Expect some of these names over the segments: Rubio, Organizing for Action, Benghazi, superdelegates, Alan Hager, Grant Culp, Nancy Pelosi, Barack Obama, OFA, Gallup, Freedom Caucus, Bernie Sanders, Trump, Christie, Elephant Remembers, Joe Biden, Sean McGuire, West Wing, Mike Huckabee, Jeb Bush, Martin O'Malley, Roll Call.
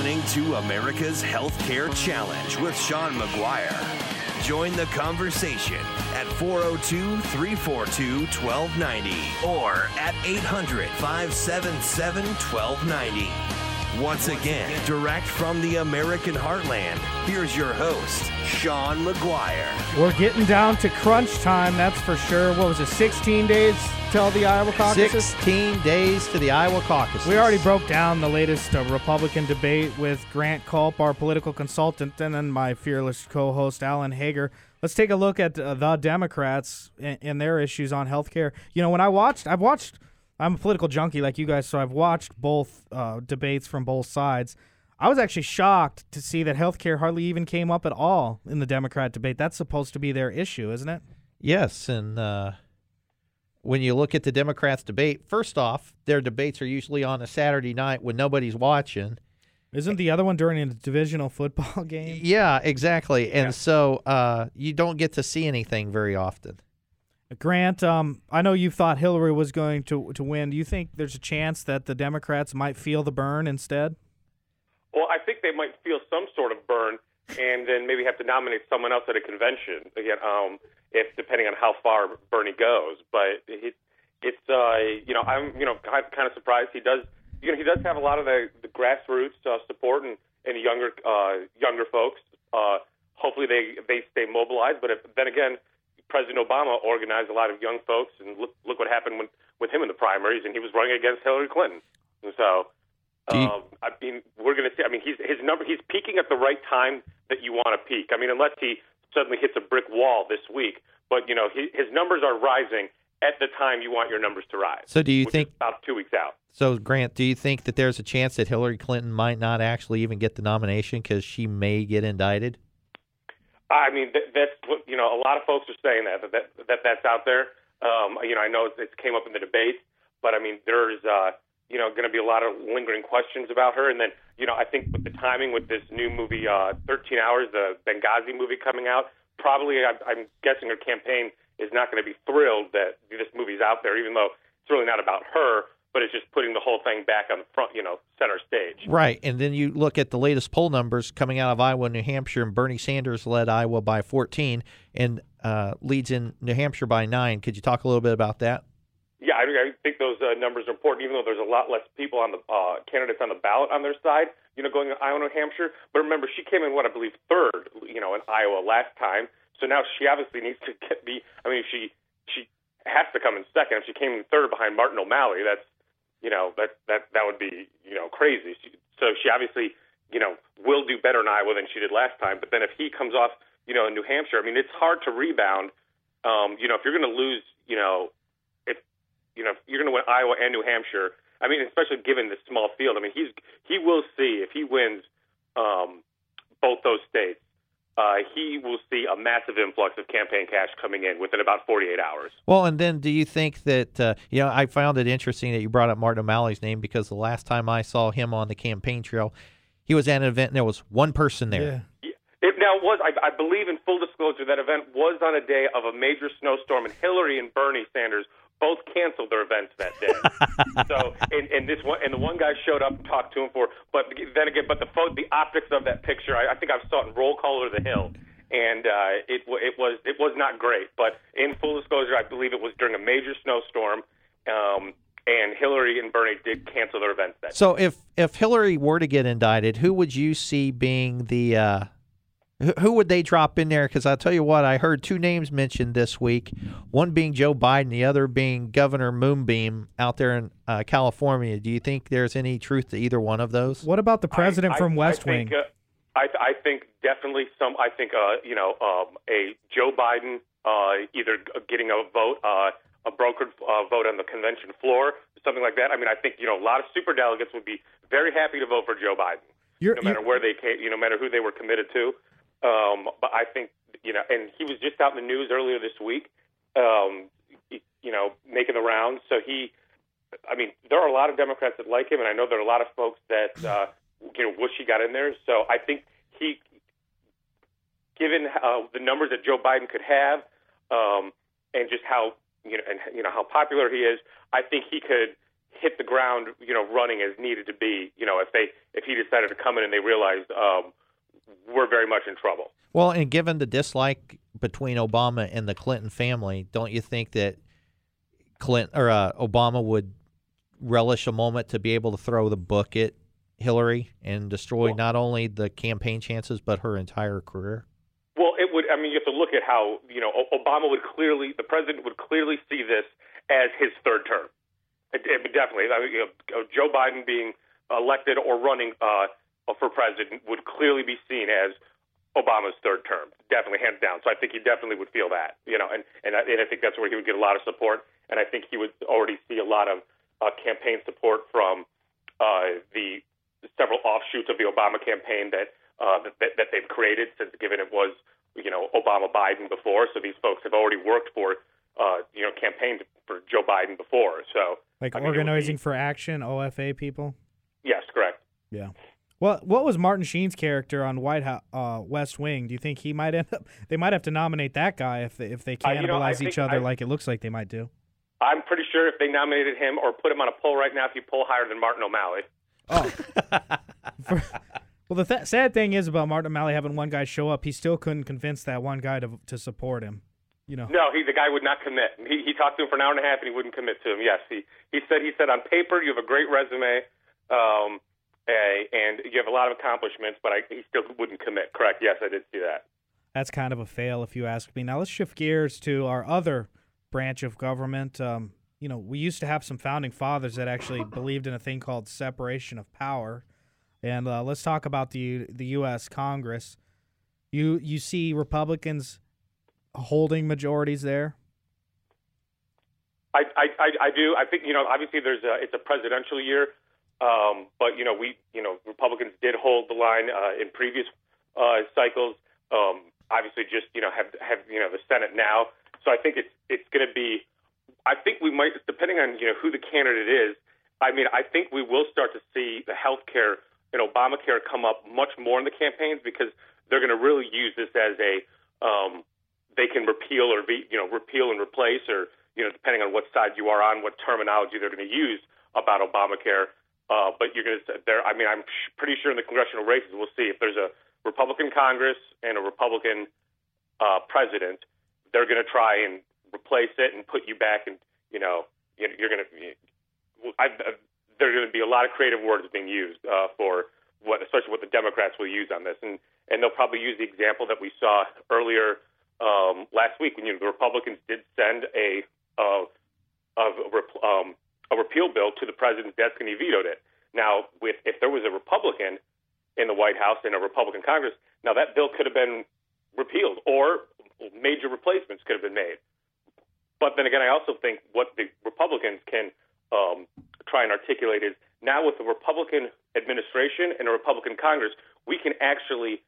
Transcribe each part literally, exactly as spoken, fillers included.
listening to America's Healthcare Challenge with Sean McGuire. Join the conversation at four oh two, three four two, one two nine oh or at eight hundred, five seven seven, one two nine oh. Once again, direct from the American heartland, here's your host, Sean McGuire. We're getting down to crunch time, that's for sure. What was it, sixteen days? Till the Iowa caucuses? sixteen days to the Iowa caucuses. We already broke down the latest uh, Republican debate with Grant Culp, our political consultant, and then my fearless co-host, Alan Hager. Let's take a look at uh, the Democrats and, and their issues on health care. You know, when I watched, I've watched, I'm a political junkie like you guys, so I've watched both uh, debates from both sides. I was actually shocked to see that health care hardly even came up at all in the Democrat debate. That's supposed to be their issue, isn't it? Yes, and... Uh... When you look at the Democrats' debate, first off, their debates are usually on a Saturday night when nobody's watching. Isn't the other one during a divisional football game? Yeah, exactly. And yeah. so uh, you don't get to see anything very often. Grant, um, I know you thought Hillary was going to, to win. Do you think there's a chance that the Democrats might feel the burn instead? Well, I think they might feel some sort of burn and then maybe have to nominate someone else at a convention. Again, um... If depending on how far Bernie goes, but it, it's uh, you know I'm you know kind of surprised he does you know he does have a lot of the, the grassroots uh, support and, and younger uh, younger folks. Uh, hopefully they they stay mobilized. But if, then again, President Obama organized a lot of young folks, and look look what happened when, with him in the primaries, and he was running against Hillary Clinton. And so um, I mean we're going to see. I mean he's his number he's peaking at the right time that you want to peak. I mean unless he suddenly hits a brick wall this week, but you know his, his numbers are rising at the time you want your numbers to rise. So, do you think about two weeks out? So, Grant, do you think that there's a chance that Hillary Clinton might not actually even get the nomination because she may get indicted? I mean, that, that's what, you know, a lot of folks are saying that that that that's out there. Um, you know, I know it, it came up in the debates, but I mean, there's uh, you know going to be a lot of lingering questions about her, and then. You know, I think with the timing with this new movie, uh, thirteen hours, the Benghazi movie coming out, probably I'm, I'm guessing her campaign is not going to be thrilled that this movie's out there, even though it's really not about her, but it's just putting the whole thing back on the front, you know, center stage. Right. And then you look at the latest poll numbers coming out of Iowa and New Hampshire, and Bernie Sanders led Iowa by fourteen and uh, leads in New Hampshire by nine. Could you talk a little bit about that? Yeah, I, I think those uh, numbers are important, even though there's a lot less people on the uh, candidates on the ballot on their side, you know, going to Iowa, New Hampshire. But remember, she came in, what, I believe, third, you know, in Iowa last time. So now she obviously needs to get the – I mean, she she has to come in second. If she came in third behind Martin O'Malley, that's, you know, that that, that would be, you know, crazy. She, so she obviously, you know, will do better in Iowa than she did last time. But then if he comes off, you know, in New Hampshire, I mean, it's hard to rebound. Um, you know, if you're going to lose, you know – You know, you're going to win Iowa and New Hampshire. I mean, especially given the small field. I mean, he's he will see if he wins um, both those states. Uh, he will see a massive influx of campaign cash coming in within about forty-eight hours. Well, and then do you think that uh, you know? I found it interesting that you brought up Martin O'Malley's name because the last time I saw him on the campaign trail, he was at an event and there was one person there. Yeah. It now was, I, I believe, in full disclosure, that event was on a day of a major snowstorm, and Hillary and Bernie Sanders both canceled their events that day. so, and, and this one, and the one guy showed up and talked to him for. But then again, but the photo, the optics of that picture, I, I think I saw it in Roll Call or the Hill, and uh, it it was it was not great. But in full disclosure, I believe it was during a major snowstorm. Um, And Hillary and Bernie did cancel their events that day. So if, if Hillary were to get indicted, who would you see being the uh, – who would they drop in there? Because I'll tell you what, I heard two names mentioned this week, one being Joe Biden, the other being Governor Moonbeam out there in uh, California. Do you think there's any truth to either one of those? What about the president I, I, from West I think, Wing? Uh, I, I think definitely some – I think, uh, you know, um, a Joe Biden uh, either getting a vote uh, – a brokered uh, vote on the convention floor, something like that. I mean, I think, you know, a lot of superdelegates would be very happy to vote for Joe Biden, you're, no matter where they came, you know, no matter who they were committed to. Um, but I think, you know, and he was just out in the news earlier this week, um, you know, making the rounds. So he, I mean, there are a lot of Democrats that like him, and I know there are a lot of folks that, uh, you know, wish he got in there. So I think he, given uh, the numbers that Joe Biden could have um, and just how, You know, and you know how popular he is. I think he could hit the ground, you know, running as needed to be, you know, if they if he decided to come in and they realized um, we're very much in trouble. Well, and given the dislike between Obama and the Clinton family, don't you think that Clinton or uh, Obama would relish a moment to be able to throw the book at Hillary and destroy well, not only the campaign chances but her entire career? Well, it would. I mean, you have to look at how, you know, Obama would clearly, the president would clearly see this as his third term. It, it, definitely. I mean, you know, Joe Biden being elected or running uh, for president would clearly be seen as Obama's third term, definitely, hands down. So I think he definitely would feel that, you know, and, and, I, and I think that's where he would get a lot of support. And I think he would already see a lot of uh, campaign support from uh, the several offshoots of the Obama campaign that, uh, that that they've created, since given it was, you know, Obama-Biden before. So these folks have already worked for, uh, you know, campaigned for Joe Biden before. So like I mean, Organizing be, for Action, O F A people? Yes, correct. Yeah. Well, what was Martin Sheen's character on White House, uh, West Wing? Do you think he might end up? They might have to nominate that guy if they, if they cannibalize uh, you know, each other I, like it looks like they might do. I'm pretty sure if they nominated him or put him on a poll right now, if you poll higher than Martin O'Malley. Oh. for, well, the th- sad thing is about Martin O'Malley having one guy show up, he still couldn't convince that one guy to to support him. You know. No, he, the guy would not commit. He, he talked to him for an hour and a half, and he wouldn't commit to him. Yes, he he said he said on paper you have a great resume. Um, A, and you have a lot of accomplishments, but I, he still wouldn't commit. Correct. Yes, I did see that. That's kind of a fail, if you ask me. Now let's shift gears to our other branch of government. Um, you know, we used to have some founding fathers that actually believed in a thing called separation of power. And uh, let's talk about the the U S Congress. You you see Republicans holding majorities there? I I, I, I do. I think, you know, obviously there's a, it's a presidential year. Um, but, you know, we, you know, Republicans did hold the line uh, in previous uh, cycles. Um, obviously, just, you know, have, have, you know, the Senate now. So I think it's it's going to be, I think we might, depending on, you know, who the candidate is, I mean, I think we will start to see the health care and Obamacare come up much more in the campaigns, because they're going to really use this as a, um, they can repeal or, be, you know, repeal and replace, or, you know, depending on what side you are on, what terminology they're going to use about Obamacare. Uh, but you're going to there. I mean, I'm pretty sure in the congressional races, we'll see if there's a Republican Congress and a Republican uh, president, they're going to try and replace it and put you back. And, you know, you're going to there's going to be a lot of creative words being used uh, for what, especially what the Democrats will use on this. And, and they'll probably use the example that we saw earlier um, last week when, you know, the Republicans did send a uh, of um a repeal bill to the president's desk, and he vetoed it. Now, with if there was a Republican in the White House and a Republican Congress, now that bill could have been repealed or major replacements could have been made. But then again, I also think what the Republicans can um, try and articulate is now with the Republican administration and a Republican Congress, we can actually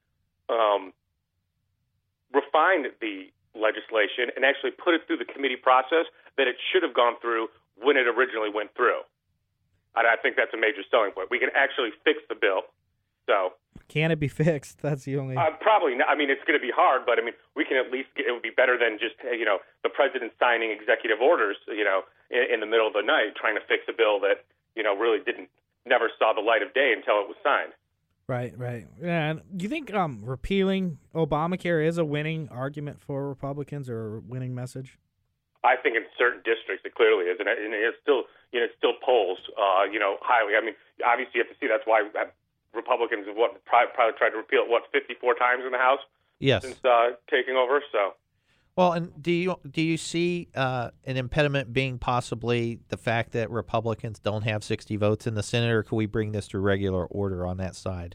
um, refine the legislation and actually put it through the committee process that it should have gone through when it originally went through. And I think that's a major selling point. We can actually fix the bill. So can it be fixed? That's the only... Uh, probably not. I mean, it's going to be hard, but I mean, we can at least... Get, it would be better than just, you know, the president signing executive orders, you know, in, in the middle of the night, trying to fix a bill that, you know, really didn't... never saw the light of day until it was signed. Right, right. And do you think um, repealing Obamacare is a winning argument for Republicans, or a winning message? I think in certain districts it clearly is, and it's still, you know, it still polls, uh, you know, highly. I mean, obviously you have to see that's why Republicans have what probably tried to repeal it what fifty-four times in the House, yes, since uh, taking over. So, well, and do you do you see uh, an impediment being possibly the fact that Republicans don't have sixty votes in the Senate, or can we bring this to regular order on that side?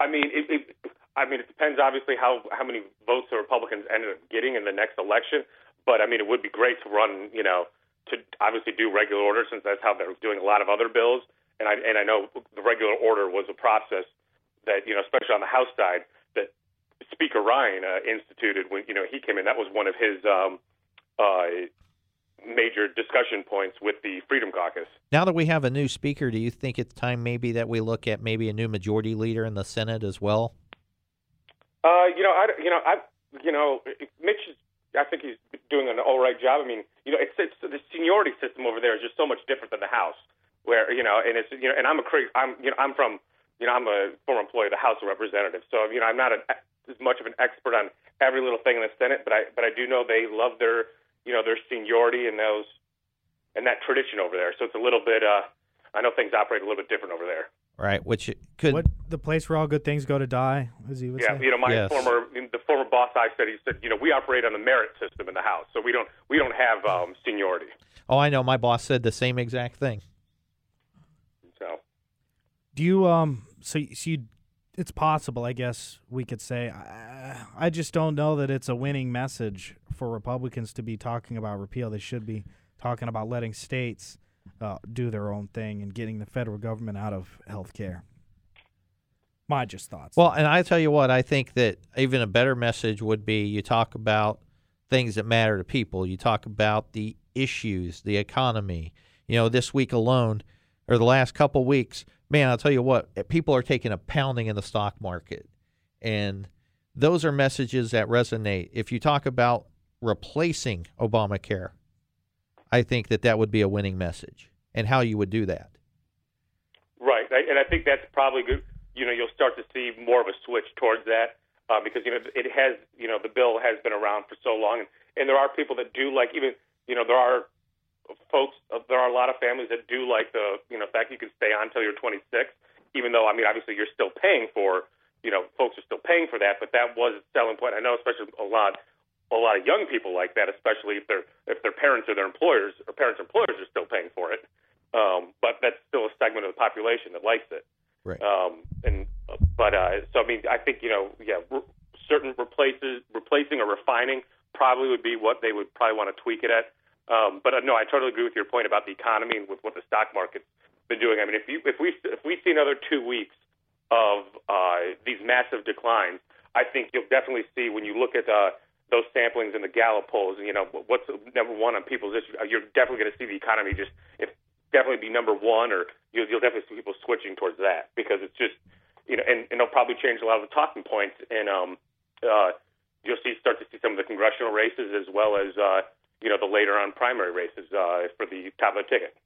I mean, it, it, I mean, it depends obviously how how many votes the Republicans ended up getting in the next election. But, I mean, it would be great to run, you know, to obviously do regular order, since that's how they're doing a lot of other bills. And I and I know the regular order was a process that, you know, especially on the House side, that Speaker Ryan uh, instituted when, you know, he came in. That was one of his um, uh, major discussion points with the Freedom Caucus. Now that we have a new speaker, do you think it's time maybe that we look at maybe a new majority leader in the Senate as well? Uh, you know, I, you know, I, you know, Mitch is I think he's doing an all right job. I mean, you know, it's, it's the seniority system over there is just so much different than the House, where you know, and it's you know, and I'm a crazy, I'm you know, I'm from, you know, I'm a former employee of the House of Representatives, so you know, I'm not a, as much of an expert on every little thing in the Senate, but I but I do know they love their you know their seniority and those and that tradition over there. So it's a little bit, uh, I know things operate a little bit different over there. Right, which could what, the place where all good things go to die, as he would yeah, say. You know, my yes. former the former boss I said he said, you know, we operate on the merit system in the House, so we don't we don't have um, seniority. Oh, I know. My boss said the same exact thing. So, do you um? So, so you, it's possible, I guess we could say. I, I just don't know that it's a winning message for Republicans to be talking about repeal. They should be talking about letting states Uh, do their own thing and getting the federal government out of health care. My just thoughts. Well, and I tell you what, I think that even a better message would be you talk about things that matter to people. You talk about the issues, the economy. You know, this week alone, or the last couple weeks, man, I'll tell you what, people are taking a pounding in the stock market. And those are messages that resonate. If you talk about replacing Obamacare, I think that that would be a winning message, and how you would do that. Right, and I think that's probably good. You know, you'll start to see more of a switch towards that uh, because, you know, it has, you know, the bill has been around for so long, and, and there are people that do like, even, you know, there are folks, there are a lot of families that do like the, you know, fact you can stay on until you're twenty-six, even though, I mean, obviously you're still paying for, you know, folks are still paying for that, but that was a selling point. I know especially a lot a lot of young people like that, especially if their if their parents or their employers or parents' employers are still paying for it. Um, but that's still a segment of the population that likes it. Right. Um, and but uh, so I mean, I think you know, yeah, re- certain replaces replacing or refining probably would be what they would probably want to tweak it at. Um, but uh, no, I totally agree with your point about the economy and with what the stock market's been doing. I mean, if you if we if we see another two weeks of uh, these massive declines, I think you'll definitely see when you look at uh, those samplings in the Gallup polls, and you know what's number one on people's issues. You're definitely going to see the economy just if definitely be number one, or you'll, you'll definitely see people switching towards that because it's just you know, and, and they'll probably change a lot of the talking points, and um, uh, you'll see start to see some of the congressional races as well as uh, you know the later on primary races uh, for the top of the ticket.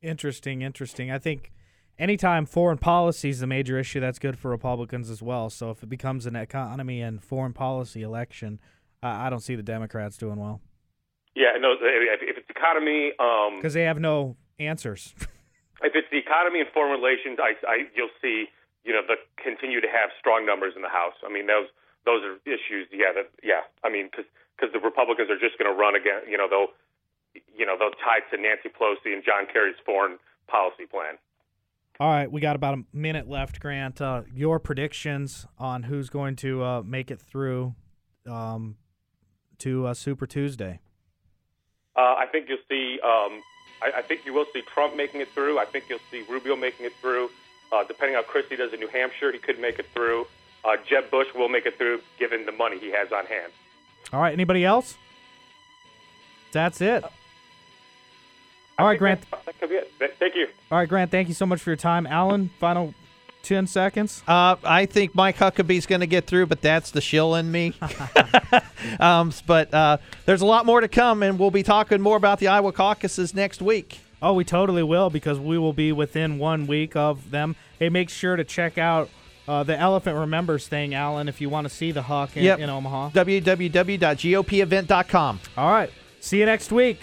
Interesting, interesting. I think anytime foreign policy is the major issue, that's good for Republicans as well. So if it becomes an economy and foreign policy election, I don't see the Democrats doing well. Yeah, no. If it's economy, because um, they have no answers. If it's the economy and foreign relations, I, I, you'll see. You know, the continue to have strong numbers in the House. I mean, those those are issues. Yeah, that, yeah. I mean, because the Republicans are just going to run again. You know, they'll you know they'll tie to Nancy Pelosi and John Kerry's foreign policy plan. All right, we got about a minute left, Grant. Uh, your predictions on who's going to uh, make it through. Um, to uh, Super Tuesday? Uh, I think you'll see, um, I, I think you will see Trump making it through. I think you'll see Rubio making it through. Uh, depending on how Christie does in New Hampshire, he could make it through. Uh, Jeb Bush will make it through given the money he has on hand. All right, anybody else? That's it. Uh, All right, Grant. That, that could be it. Thank you. All right, Grant, thank you so much for your time. Alan, final ten seconds? Uh, I think Mike Huckabee's going to get through, but that's the shill in me. um, but uh, there's a lot more to come, and we'll be talking more about the Iowa caucuses next week. Oh, we totally will, because we will be within one week of them. Hey, make sure to check out uh, the Elephant Remembers thing, Alan, if you want to see the Huck in, yep. in Omaha. w w w dot gop event dot com. All right. See you next week.